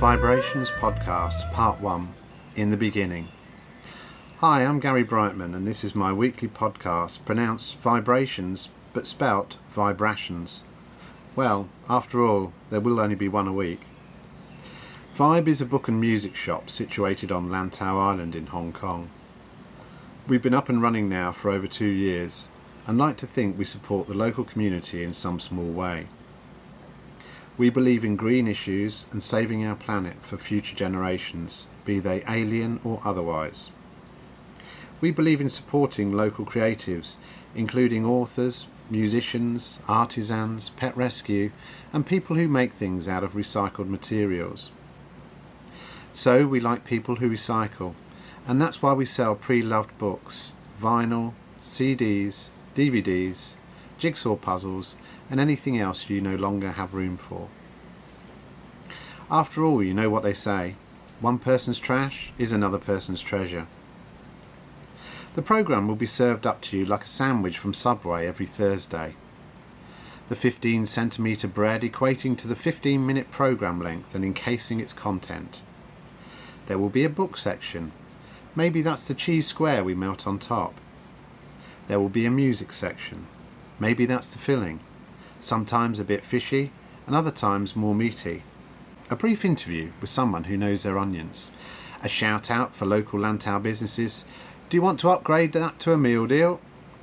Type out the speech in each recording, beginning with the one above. VIBErations Podcast, Part 1, In the Beginning. Hi, I'm Gary Brightman, and this is my weekly podcast, pronounced vibrations, but spelt vibrations. Well, after all, there will only be one a week. Vibe is a book and music shop situated on Lantau Island in Hong Kong. We've been up and running now for over 2 years, and like to think we support the local community in some small way. We believe in green issues and saving our planet for future generations, be they alien or otherwise. We believe in supporting local creatives, including authors, musicians, artisans, pet rescue, and people who make things out of recycled materials. So we like people who recycle, and that's why we sell pre-loved books, vinyl, CDs, DVDs, jigsaw puzzles, and anything else you no longer have room for. After all, you know what they say, one person's trash is another person's treasure. The programme will be served up to you like a sandwich from Subway every Thursday. The 15 centimetre bread equating to the 15-minute programme length and encasing its content. There will be a book section. Maybe that's the cheese square we melt on top. There will be a music section. Maybe that's the filling. Sometimes a bit fishy, and other times more meaty. A brief interview with someone who knows their onions. A shout out for local Lantau businesses. Do you want to upgrade that to a meal deal?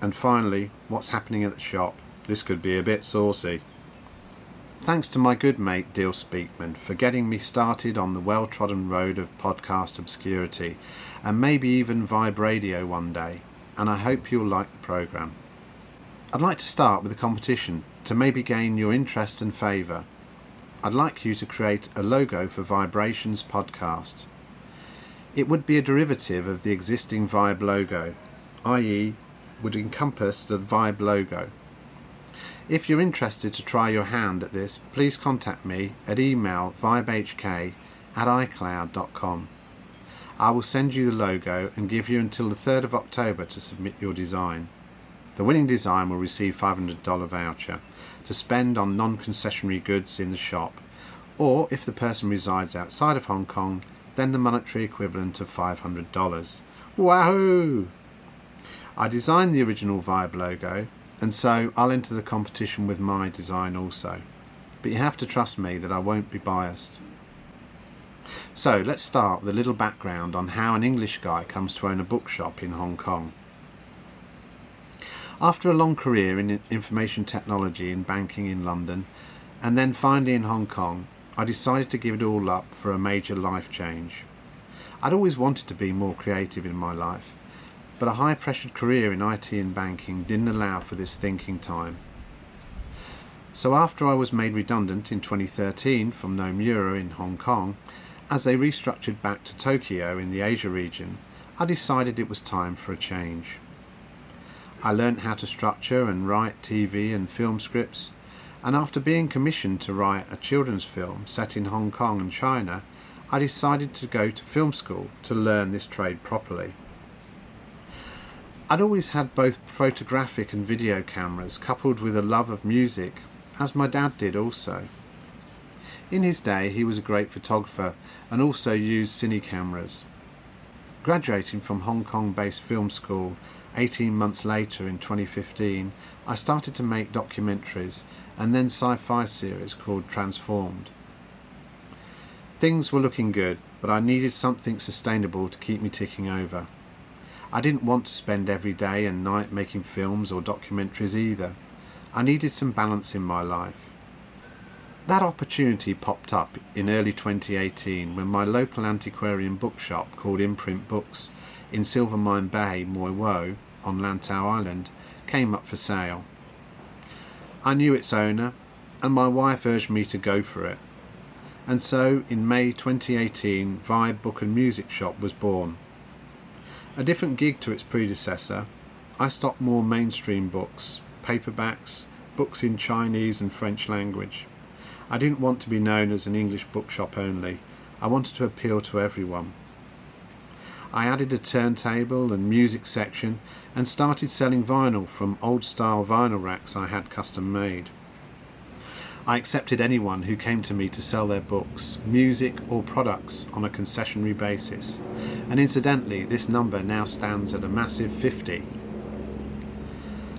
And finally, what's happening at the shop? This could be a bit saucy. Thanks to my good mate Deal Speakman for getting me started on the well-trodden road of podcast obscurity, and maybe even Vibe Radio one day, and I hope you'll like the programme. I'd like to start with a competition to maybe gain your interest and favour. I'd like you to create a logo for Vibrations Podcast. It would be a derivative of the existing Vibe logo, i.e. would encompass the Vibe logo. If you're interested to try your hand at this, please contact me at email vibehk@icloud.com. I will send you the logo and give you until the 3rd of October to submit your design. The winning design will receive a $500 voucher to spend on non-concessionary goods in the shop, or if the person resides outside of Hong Kong, then the monetary equivalent of $500. Wahoo! I designed the original Vibe logo, and so I'll enter the competition with my design also. But you have to trust me that I won't be biased. So let's start with a little background on how an English guy comes to own a bookshop in Hong Kong. After a long career in information technology and banking in London, and then finally in Hong Kong, I decided to give it all up for a major life change. I'd always wanted to be more creative in my life, but a high-pressured career in IT and banking didn't allow for this thinking time. So after I was made redundant in 2013 from Nomura in Hong Kong, as they restructured back to Tokyo in the Asia region, I decided it was time for a change. I learnt how to structure and write TV and film scripts, and after being commissioned to write a children's film set in Hong Kong and China, I decided to go to film school to learn this trade properly. I'd always had both photographic and video cameras, coupled with a love of music, as my dad did also. In his day, he was a great photographer and also used cine cameras. Graduating from Hong Kong-based film school 18 months later in 2015, I started to make documentaries and then sci-fi series called Transformed. Things were looking good, but I needed something sustainable to keep me ticking over. I didn't want to spend every day and night making films or documentaries either. I needed some balance in my life. That opportunity popped up in early 2018 when my local antiquarian bookshop called Imprint Books in Silvermine Bay, Mui Wo, on Lantau Island, came up for sale. I knew its owner, and my wife urged me to go for it. And so, in May 2018, Vibe Book and Music Shop was born. A different gig to its predecessor, I stocked more mainstream books, paperbacks, books in Chinese and French language. I didn't want to be known as an English bookshop only. I wanted to appeal to everyone. I added a turntable and music section and started selling vinyl from old-style vinyl racks I had custom made. I accepted anyone who came to me to sell their books, music or products on a concessionary basis, and incidentally this number now stands at a massive 50.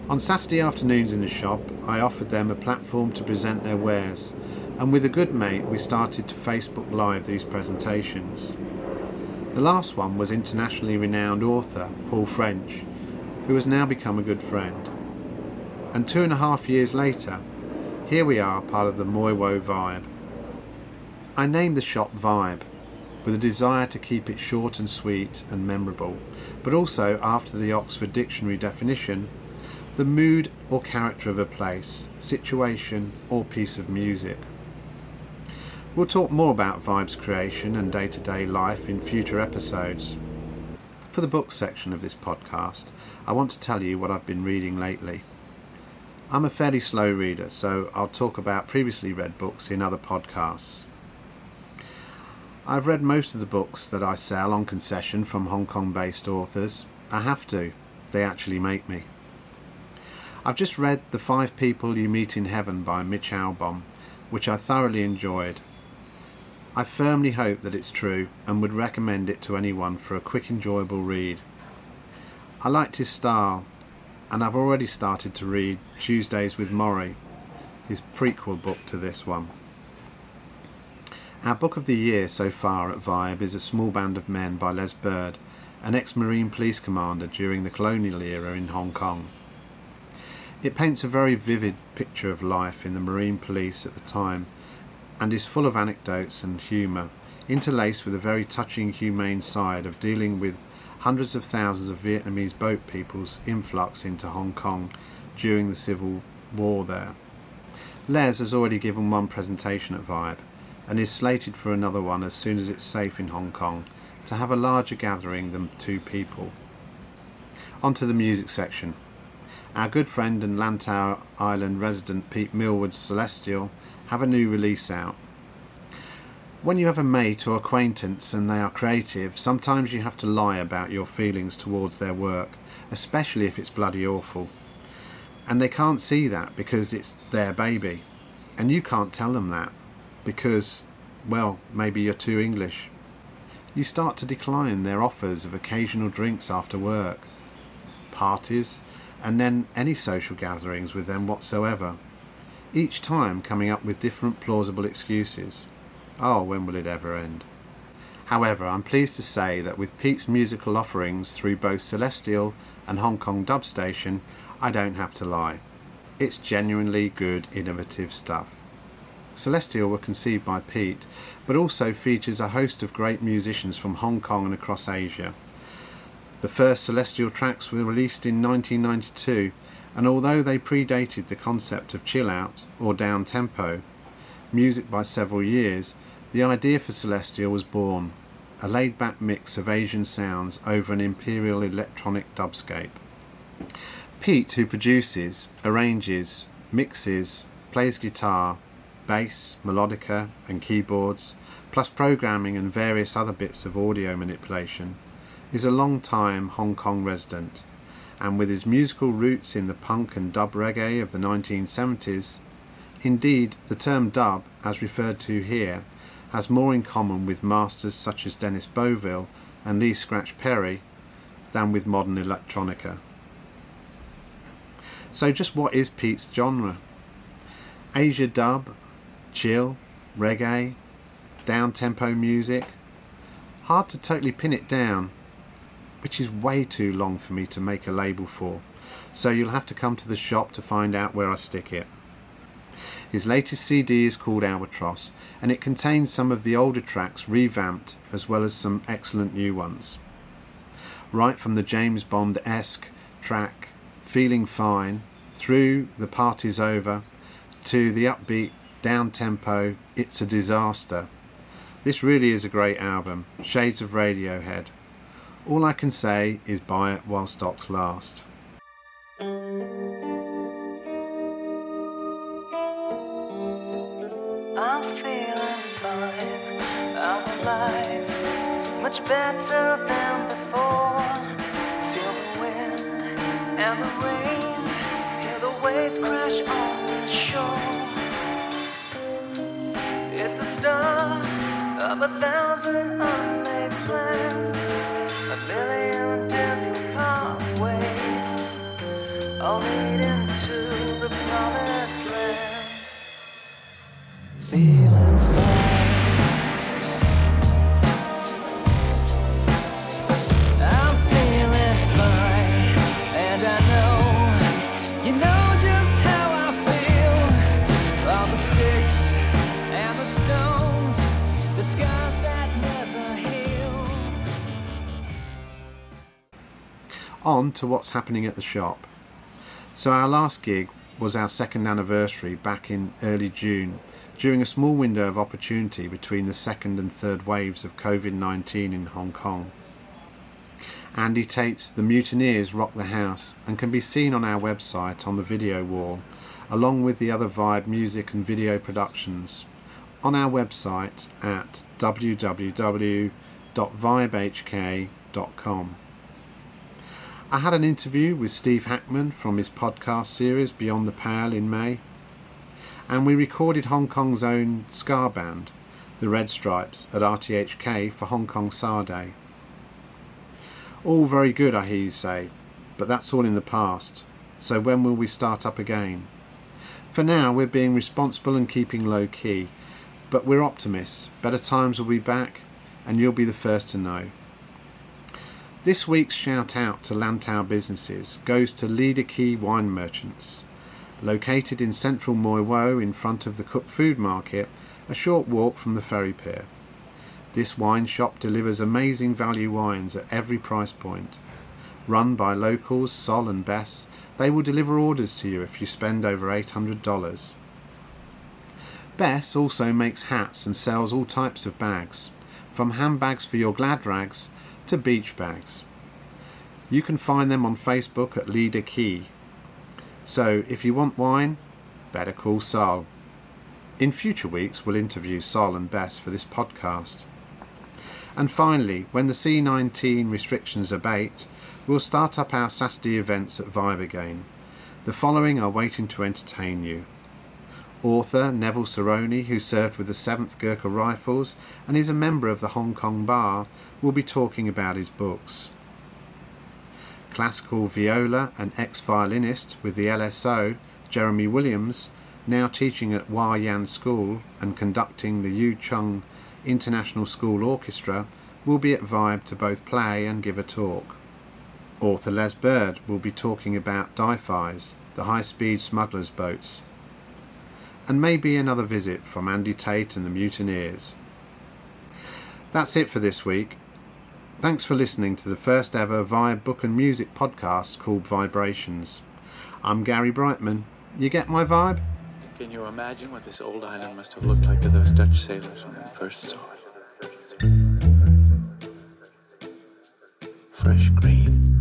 On Saturday afternoons in the shop, I offered them a platform to present their wares, and with a good mate we started to Facebook Live these presentations. The last one was internationally renowned author Paul French, who has now become a good friend. And 2.5 years later, here we are, part of the Mui Wo Vibe. I named the shop Vibe, with a desire to keep it short and sweet and memorable, but also, after the Oxford Dictionary definition, the mood or character of a place, situation or piece of music. We'll talk more about Vibe's creation and day-to-day life in future episodes. For the book section of this podcast, I want to tell you what I've been reading lately. I'm a fairly slow reader, so I'll talk about previously read books in other podcasts. I've read most of the books that I sell on concession from Hong Kong-based authors. I have to. They actually make me. I've just read The Five People You Meet in Heaven by Mitch Albom, which I thoroughly enjoyed. I firmly hope that it's true and would recommend it to anyone for a quick, enjoyable read. I liked his style, and I've already started to read Tuesdays with Morrie, his prequel book to this one. Our book of the year so far at Vibe is A Small Band of Men by Les Bird, an ex-Marine police commander during the colonial era in Hong Kong. It paints a very vivid picture of life in the Marine police at the time, and is full of anecdotes and humour, interlaced with a very touching, humane side of dealing with hundreds of thousands of Vietnamese boat people's influx into Hong Kong during the Civil War there. Les has already given one presentation at Vibe, and is slated for another one as soon as it's safe in Hong Kong, to have a larger gathering than 2 people. On to the music section. Our good friend and Lantau Island resident Pete Millwood's Celestial have a new release out. When you have a mate or acquaintance and they are creative, sometimes you have to lie about your feelings towards their work, especially if it's bloody awful. And they can't see that because it's their baby. And you can't tell them that because, well, maybe you're too English. You start to decline their offers of occasional drinks after work, parties, and then any social gatherings with them whatsoever. Each time coming up with different plausible excuses. Oh, when will it ever end? However, I'm pleased to say that with Pete's musical offerings through both Celestial and Hong Kong Dub Station, I don't have to lie. It's genuinely good, innovative stuff. Celestial were conceived by Pete, but also features a host of great musicians from Hong Kong and across Asia. The first Celestial tracks were released in 1992, and although they predated the concept of chill out or down tempo music by several years, the idea for Celestial was born, a laid-back mix of Asian sounds over an imperial electronic dubscape. Pete, who produces, arranges, mixes, plays guitar, bass, melodica and keyboards, plus programming and various other bits of audio manipulation, is a long-time Hong Kong resident, and with his musical roots in the punk and dub reggae of the 1970s, indeed, the term dub, as referred to here, has more in common with masters such as Dennis Bovell and Lee Scratch Perry than with modern electronica. So just what is Pete's genre? Asia dub, chill, reggae, down-tempo music? Hard to totally pin it down, which is way too long for me to make a label for, so you'll have to come to the shop to find out where I stick it. His latest CD is called Albatross, and it contains some of the older tracks revamped, as well as some excellent new ones. Right from the James Bond-esque track Feeling Fine, through The Party's Over, to the upbeat, down-tempo It's a Disaster. This really is a great album, shades of Radiohead. All I can say is buy it while stocks last. Much better than before. Feel the wind and the rain. Hear the waves crash on the shore. of 1,000 unmade plans, 1,000,000 different pathways, all leading to the promised land. Feeling fine. On to what's happening at the shop. So our last gig was our second anniversary back in early June, during a small window of opportunity between the second and third waves of COVID-19 in Hong Kong. Andy Tate's The Mutineers rock the house and can be seen on our website on the video wall, along with the other Vibe music and video productions, on our website at www.vibehk.com. I had an interview with Steve Hackman from his podcast series Beyond the Pale in May, and we recorded Hong Kong's own ska band, The Red Stripes, at RTHK for Hong Kong Ska Day. All very good, I hear you say, but that's all in the past, so when will we start up again? For now we're being responsible and keeping low key, but we're optimists, better times will be back and you'll be the first to know. This week's shout out to Lantau businesses goes to Leeder Quay Wine Merchants. Located in central Mui Wo in front of the Cook Food Market, a short walk from the ferry pier. This wine shop delivers amazing value wines at every price point. Run by locals Sol and Bess, they will deliver orders to you if you spend over $800. Bess also makes hats and sells all types of bags, from handbags for your glad rags to beach bags. You can find them on Facebook at Leeder Quay. So if you want wine, better call Sol. In future weeks we'll interview Sol and Bess for this podcast. And finally, when the C19 restrictions abate, we'll start up our Saturday events at Vibe again. The following are waiting to entertain you. Author Neville Cerrone, who served with the 7th Gurkha Rifles and is a member of the Hong Kong Bar, will be talking about his books. Classical viola and ex-violinist with the LSO, Jeremy Williams, now teaching at Wah Yan School and conducting the Yu Chung International School Orchestra, will be at Vibe to both play and give a talk. Author Les Bird will be talking about Dai-Fi's, the high-speed smugglers' boats. And maybe another visit from Andy Tate and the Mutineers. That's it for this week. Thanks for listening to the first ever Vibe book and music podcast called VIBErations. I'm Gary Brightman. You get my vibe? Can you imagine what this old island must have looked like to those Dutch sailors when they first saw it? Fresh green.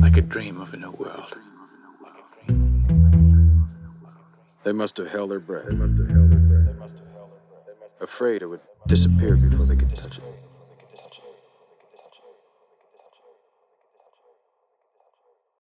Like a dream of a new world. They must have held their breath. Afraid it would disappear before they could touch it.